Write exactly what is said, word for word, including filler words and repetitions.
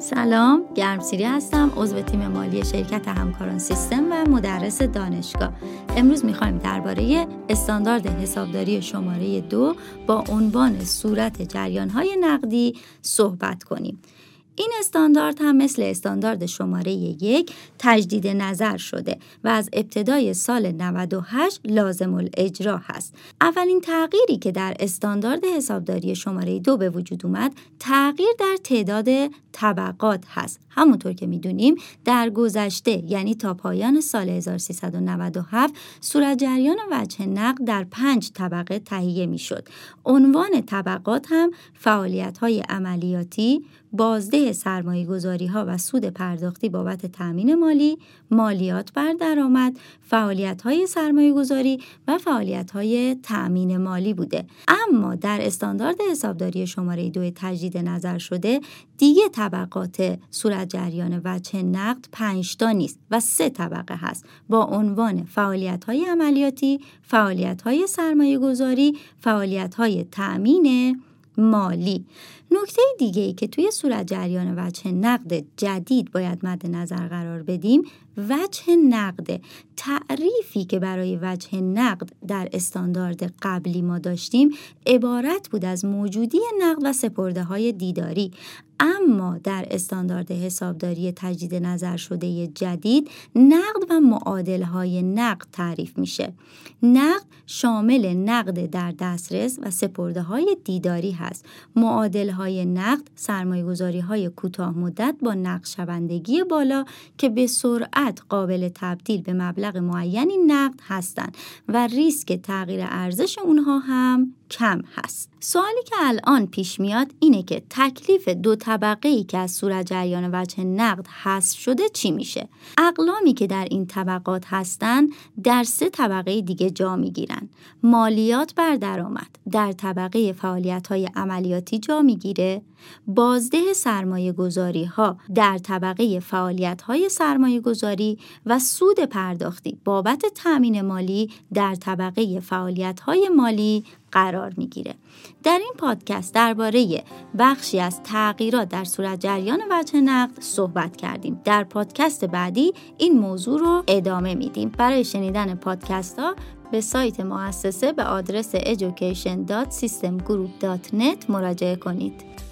سلام، گرم سیری هستم، عضو تیم مالی شرکت همکاران سیستم و مدرس دانشگاه. امروز میخوایم درباره استاندارد حسابداری شماره دو با عنوان صورت جریان‌های نقدی صحبت کنیم. این استاندارد هم مثل استاندارد شماره یک تجدید نظر شده و از ابتدای سال نود و هشت لازم الاجرا هست. اولین تغییری که در استاندارد حسابداری شماره دو به وجود اومد، تغییر در تعداد طبقات هست. همونطور که میدونیم در گذشته، یعنی تا پایان سال هزار و سیصد و نود و هفت، صورت جریان وجه نقد در پنج طبقه تهیه میشد. عنوان طبقات هم فعالیت های عملیاتی، بازده سرمایه گذاری ها و سود پرداختی بابت تأمین مالی، مالیات بر درآمد، فعالیت های سرمایه گذاری و فعالیت های تأمین مالی بوده. اما در استاندارد حسابداری شماره دو تجدید نظر شده، دیگه طبقات صورت جریان وجه نقد پنج تا نیست و سه طبقه هست با عنوان فعالیت های عملیاتی، فعالیت های سرمایه گذاری، فعالیت های تأمین مالی. نکته دیگه ای که توی صورت جریان وجه نقد جدید باید مد نظر قرار بدیم، وجه نقد. تعریفی که برای وجه نقد در استاندارد قبلی ما داشتیم عبارت بود از موجودی نقد و سپرده های دیداری، اما در استاندارد حسابداری تجدید نظر شده جدید نقد و معادل های نقد تعریف میشه. نقد شامل نقد در دسترس و سپرده های دیداری هست. معادل های نقد سرمایه گذاری های کوتاه مدت با نقدشوندگی بالا که به سرعت قابل تبدیل به مبلغ معینی نقد هستند و ریسک تغییر ارزش اونها هم کم هست. سوالی که الان پیش میاد اینه که تکلیف دو طبقه‌ای که از صورت جریان وجه نقد حذف شده چی میشه؟ اقلامی که در این طبقات هستن در سه طبقه دیگه جا میگیرن. مالیات بر درآمد در طبقه فعالیت‌های عملیاتی جا میگیره، بازده سرمایه گذاری ها در طبقه فعالیت‌های سرمایه گذاری و سود پرداختی بابت تأمین مالی در طبقه فعالیت‌های مالی قرار میگیره. در این پادکست درباره بخشی از تغییرات در صورت جریان وجه نقد صحبت کردیم. در پادکست بعدی این موضوع رو ادامه میدیم. برای شنیدن پادکست ها به سایت مؤسسه به آدرس education dot system group dot net مراجعه کنید.